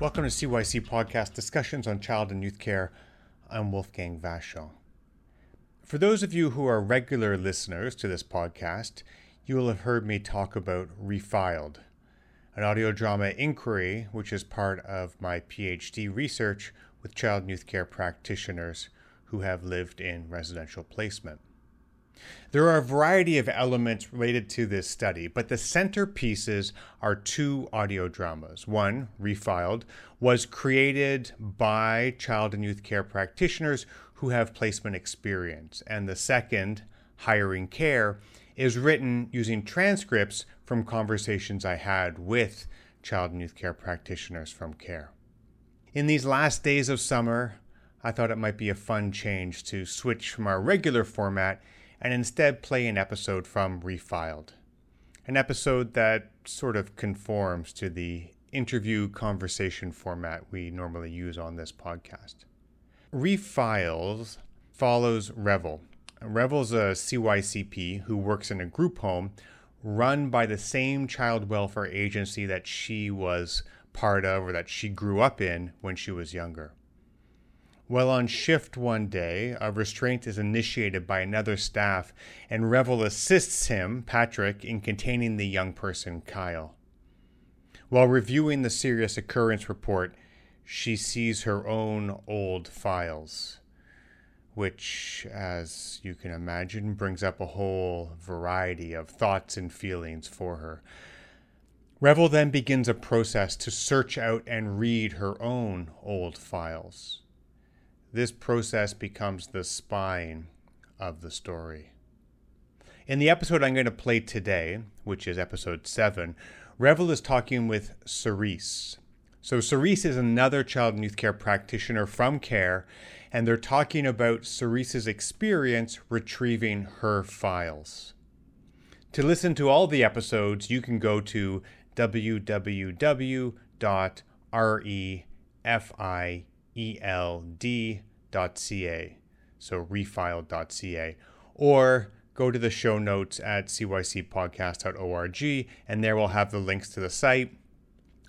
Welcome to CYC Podcast Discussions on Child and Youth Care. I'm Wolfgang Vachon. For those of you who are regular listeners to this podcast, you will have heard me talk about Refiled, an audio drama inquiry which is part of my PhD research with child and youth care practitioners who have lived in residential placement. There are a variety of elements related to this study, but the centerpieces are two audio dramas. One, Refiled, was created by child and youth care practitioners who have placement experience. And the second, Hiring Care, is written using transcripts from conversations I had with child and youth care practitioners from CARE. In these last days of summer, I thought it might be a fun change to switch from our regular format and instead play an episode from Refiled, an episode that sort of conforms to the interview conversation format we normally use on this podcast. Refiled follows Revel. Revel's a CYCP who works in a group home run by the same child welfare agency that she was part of or that she grew up in when she was younger. Well, on shift one day, a restraint is initiated by another staff, and Revel assists him, Patrick, in containing the young person, Kyle. While reviewing the serious occurrence report, she sees her own old files, which, as you can imagine, brings up a whole variety of thoughts and feelings for her. Revel then begins a process to search out and read her own old files. This process becomes the spine of the story. In the episode I'm going to play today, which is episode 7, Revel is talking with Cerise. So Cerise is another child and youth care practitioner from CARE, and they're talking about Cerise's experience retrieving her files. To listen to all the episodes, you can go to www.refiled.ca, so refiled.ca, or go to the show notes at cycpodcast.org, and there we'll have the links to the site,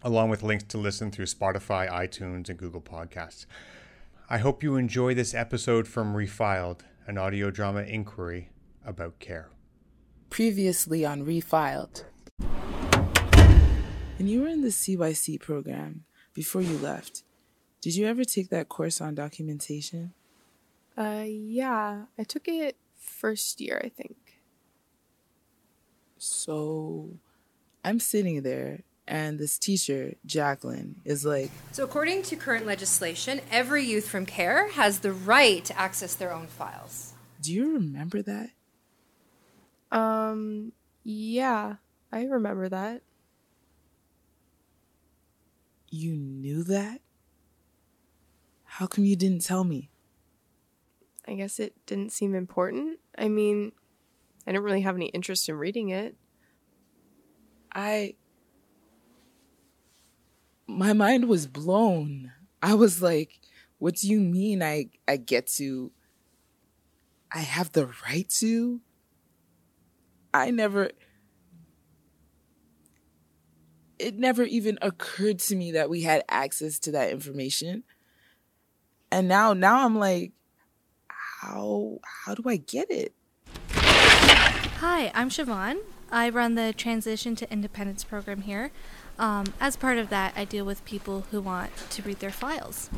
along with links to listen through Spotify, iTunes, and Google Podcasts. I hope you enjoy this episode from Refiled, an audio drama inquiry about CARE. Previously on Refiled. When you were in the CYC program, before you left, did you ever take that course on documentation? Yeah. I took it first year, I think. So I'm sitting there, and this teacher, Jacqueline, is like... So according to current legislation, every youth from CARE has the right to access their own files. Do you remember that? Yeah, I remember that. You knew that? How come you didn't tell me? I guess it didn't seem important. I mean, I didn't really have any interest in reading it. My mind was blown. I was like, what do you mean I get to? I have the right to? It never even occurred to me that we had access to that information. And now I'm like, how do I get it? Hi, I'm Siobhan. I run the Transition to Independence program here. As part of that, I deal with people who want to read their files.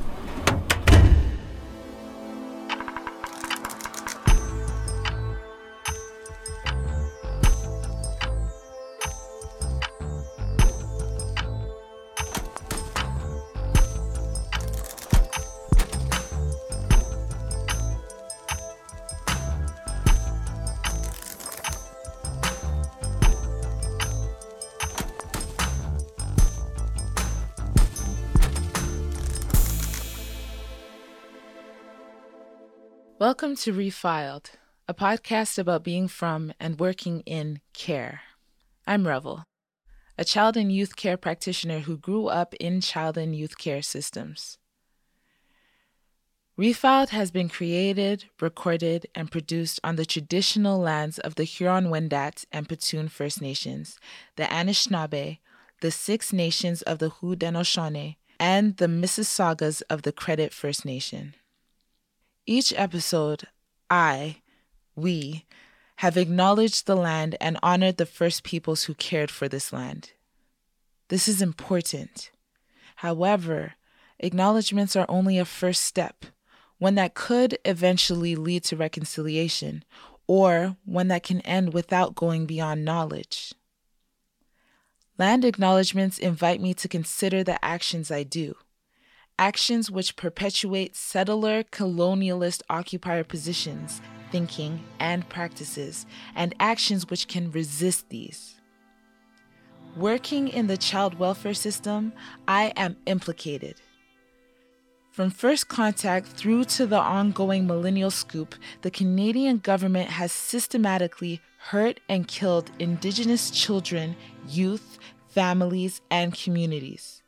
Welcome to Refiled, a podcast about being from and working in CARE. I'm Revel, a child and youth care practitioner who grew up in child and youth care systems. Refiled has been created, recorded, and produced on the traditional lands of the Huron Wendat and Petun First Nations, the Anishinaabe, the Six Nations of the Haudenosaunee, and the Mississaugas of the Credit First Nation. Each episode, we have acknowledged the land and honored the first peoples who cared for this land. This is important. However, acknowledgements are only a first step, one that could eventually lead to reconciliation, or one that can end without going beyond knowledge. Land acknowledgements invite me to consider the actions I do, actions which perpetuate settler, colonialist, occupier positions, thinking, and practices, and actions which can resist these. Working in the child welfare system, I am implicated. From first contact through to the ongoing millennial scoop, the Canadian government has systematically hurt and killed Indigenous children, youth, families, and communities.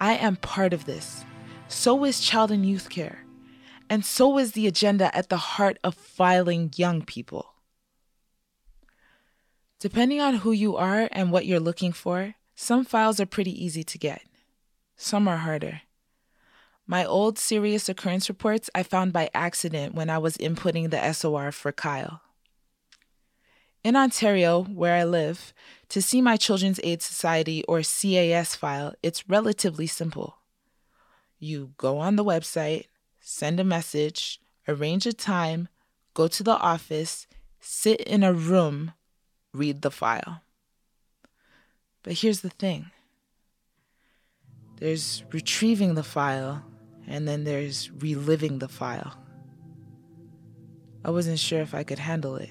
I am part of this. So is child and youth care. And so is the agenda at the heart of filing young people. Depending on who you are and what you're looking for, some files are pretty easy to get. Some are harder. My old serious occurrence reports I found by accident when I was inputting the SOR for Kyle. In Ontario, where I live, to see my Children's Aid Society or CAS file, it's relatively simple. You go on the website, send a message, arrange a time, go to the office, sit in a room, read the file. But here's the thing. There's retrieving the file, and then there's reliving the file. I wasn't sure if I could handle it.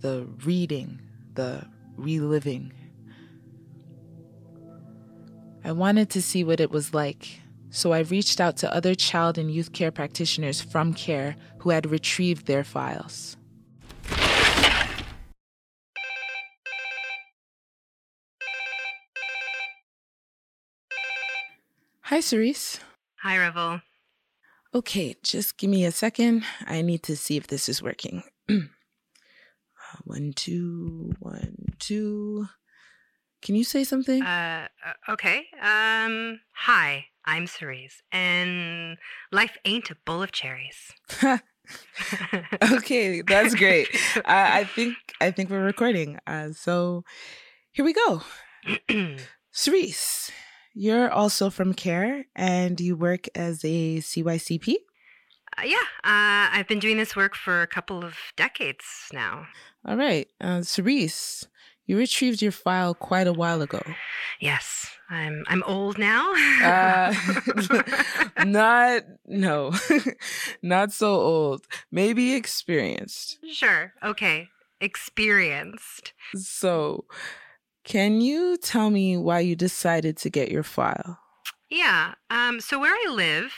The reading, the reliving. I wanted to see what it was like, so I reached out to other child and youth care practitioners from CARE who had retrieved their files. Hi, Cerise. Hi, Revel. Okay, just give me a second. I need to see if this is working. 1, 2, 1, 2. Can you say something? Okay. Hi, I'm Cerise, and life ain't a bowl of cherries. Okay, that's great. I think we're recording. So here we go. Cerise, you're also from CARE, and you work as a CYCP? I've been doing this work for a couple of decades now. All right. Cerise, you retrieved your file quite a while ago. Yes. I'm old now. Not so old. Maybe experienced. Sure. Okay. Experienced. So, can you tell me why you decided to get your file? Yeah. So where I live,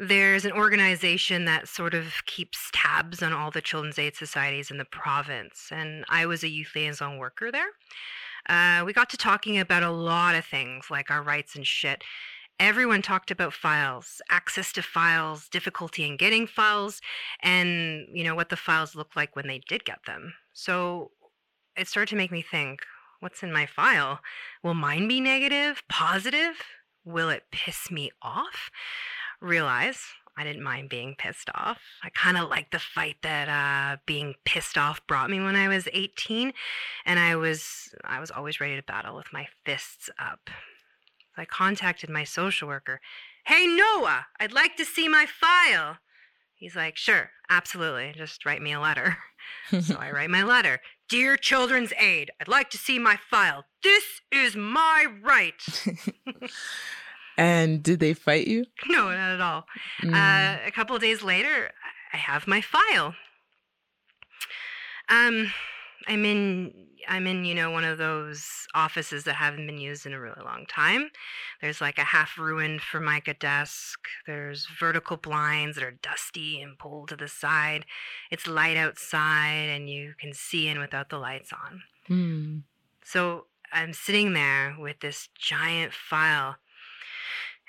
there's an organization that sort of keeps tabs on all the children's aid societies in the province. And I was a youth liaison worker there. We got to talking about a lot of things like our rights and shit. Everyone talked about files, access to files, difficulty in getting files, and, you know, what the files looked like when they did get them. So it started to make me think, what's in my file? Will mine be negative, positive? Will it piss me off? Realize I didn't mind being pissed off. I kind of liked the fight that being pissed off brought me when I was 18, and I was always ready to battle with my fists up. So I contacted my social worker. Hey, Noah, I'd like to see my file. He's like, sure, absolutely. Just write me a letter. So I write my letter. Dear Children's Aid, I'd like to see my file. This is my right. And did they fight you? No, not at all. A couple of days later, I have my file. I'm in, you know, one of those offices that haven't been used in a really long time. There's like a half-ruined Formica desk. There's vertical blinds that are dusty and pulled to the side. It's light outside, and you can see in without the lights on. So I'm sitting there with this giant file,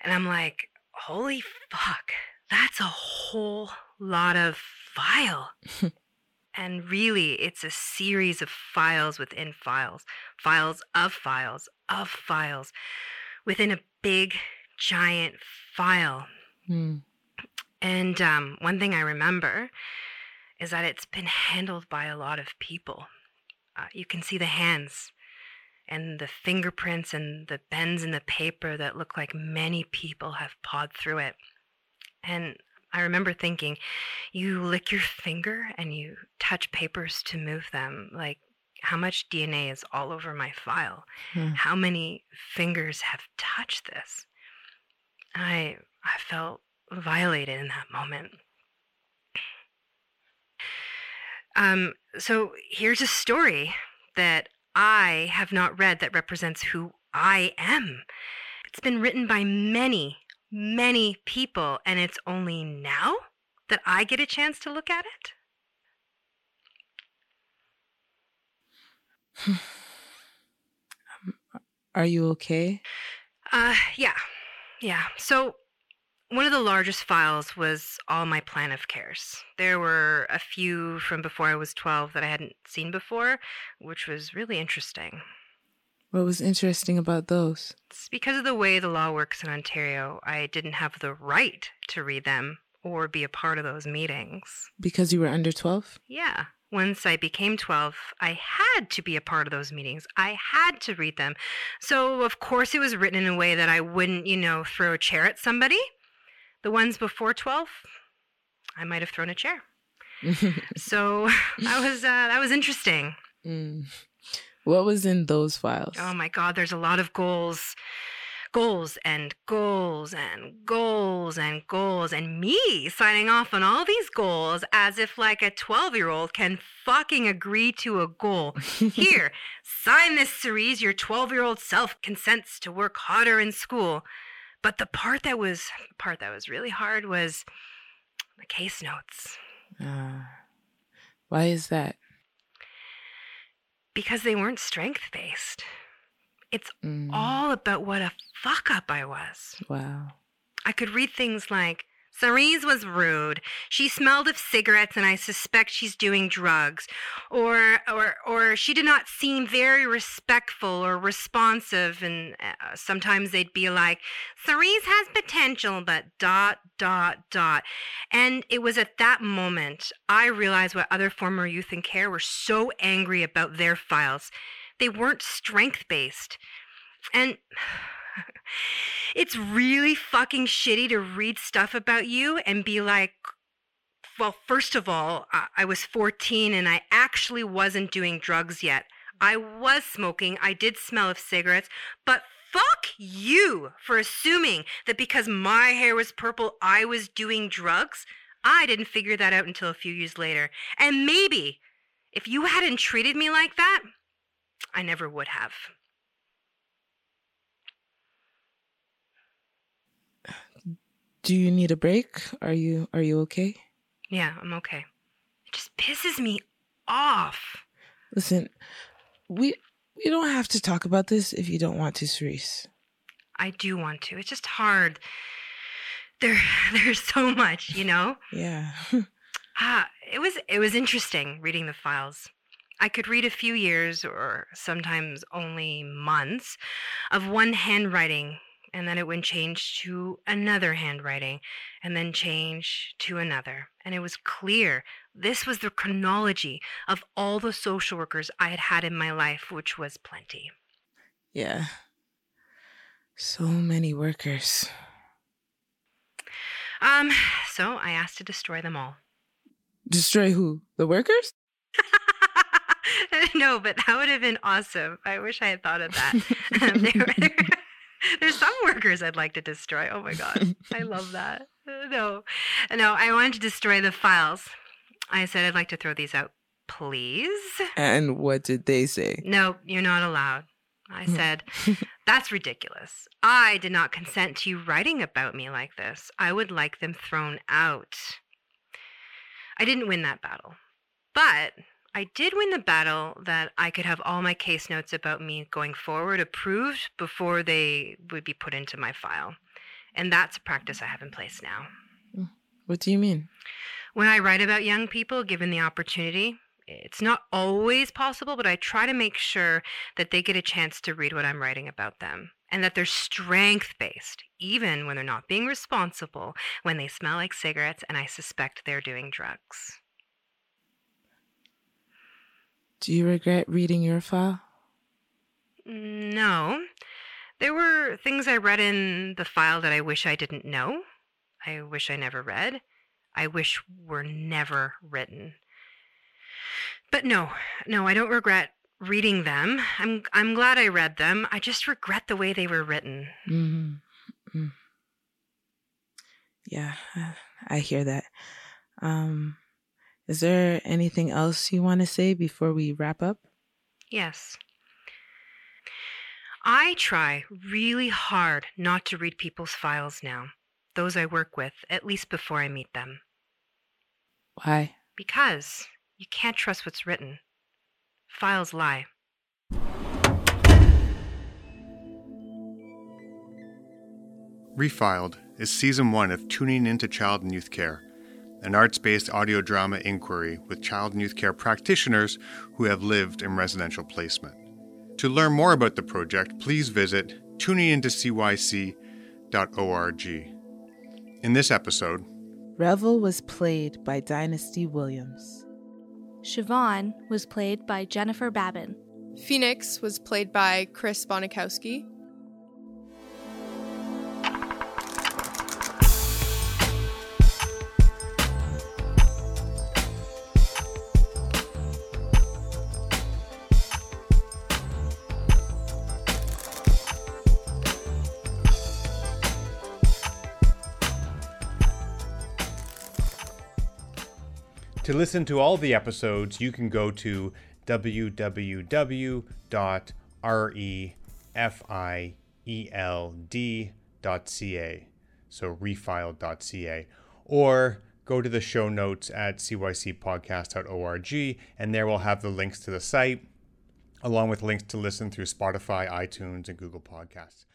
and I'm like, holy fuck, that's a whole lot of file. And really, it's a series of files within files, files of files of files, within a big giant file. Mm. And one thing I remember is that it's been handled by a lot of people. You can see the hands and the fingerprints and the bends in the paper that look like many people have pawed through it. And I remember thinking, you lick your finger and you touch papers to move them. Like, how much DNA is all over my file? Mm. How many fingers have touched this? I felt violated in that moment. So here's a story that I have not read that represents who I am. It's been written by many, many people, and it's only now that I get a chance to look at it. Are you okay? Yeah. So one of the largest files was all my plan of cares. There were a few from before I was 12 that I hadn't seen before, which was really interesting. What was interesting about those? It's because of the way the law works in Ontario, I didn't have the right to read them or be a part of those meetings. Because you were under 12? Yeah. Once I became 12, I had to be a part of those meetings. I had to read them. So, of course, it was written in a way that I wouldn't, throw a chair at somebody. The ones before 12, I might have thrown a chair. So that was interesting. Mm. What was in those files? Oh my God, there's a lot of goals. Goals and goals and goals and goals. And me signing off on all these goals as if like a 12-year-old can fucking agree to a goal. Here, sign this, Cerise. Your 12-year-old self consents to work harder in school. But the part that was really hard was the case notes. Why is that? Because they weren't strength-based. It's all about what a fuck-up I was. Wow. I could read things like, Cerise was rude. She smelled of cigarettes and I suspect she's doing drugs. Or she did not seem very respectful or responsive. And sometimes they'd be like, Cerise has potential, but ... And it was at that moment I realized what other former youth in care were so angry about their files. They weren't strength-based. And it's really fucking shitty to read stuff about you and be like, well, first of all, I was 14 and I actually wasn't doing drugs yet. I was smoking. I did smell of cigarettes. But fuck you for assuming that because my hair was purple, I was doing drugs. I didn't figure that out until a few years later. And maybe if you hadn't treated me like that, I never would have. Do you need a break? Are you okay? Yeah, I'm okay. It just pisses me off. Listen, we don't have to talk about this if you don't want to, Cerise. I do want to. It's just hard. There's so much, Yeah. It was interesting reading the files. I could read a few years or sometimes only months of one handwriting. And then it would change to another handwriting, and then change to another. And it was clear. This was the chronology of all the social workers I had had in my life, which was plenty. Yeah. So many workers. So I asked to destroy them all. Destroy who? The workers? No, but that would have been awesome. I wish I had thought of that. There's some workers I'd like to destroy. Oh, my God. I love that. No, I wanted to destroy the files. I said, I'd like to throw these out, please. And what did they say? No, you're not allowed. I said, that's ridiculous. I did not consent to you writing about me like this. I would like them thrown out. I didn't win that battle. But I did win the battle that I could have all my case notes about me going forward approved before they would be put into my file. And that's a practice I have in place now. What do you mean? When I write about young people, given the opportunity, it's not always possible, but I try to make sure that they get a chance to read what I'm writing about them. and that they're strength-based, even when they're not being responsible, when they smell like cigarettes, and I suspect they're doing drugs. Do you regret reading your file? No. There were things I read in the file that I wish I didn't know. I wish I never read. I wish were never written. But no, I don't regret reading them. I'm glad I read them. I just regret the way they were written. Mm-hmm. Mm-hmm. Yeah, I hear that. Is there anything else you want to say before we wrap up? Yes. I try really hard not to read people's files now, those I work with, at least before I meet them. Why? Because you can't trust what's written. Files lie. Refiled is Season 1 of Tuning Into Child and Youth Care, an arts-based audio drama inquiry with child and youth care practitioners who have lived in residential placement. To learn more about the project, please visit tuningintocyc.org. In this episode, Revel was played by Dynasty Williams. Siobhan was played by Jennifer Babin. Phoenix was played by Chris Bonikowski. To listen to all the episodes, you can go to www.refield.ca, so refiled.ca, or go to the show notes at cycpodcast.org, and there we'll have the links to the site, along with links to listen through Spotify, iTunes, and Google Podcasts.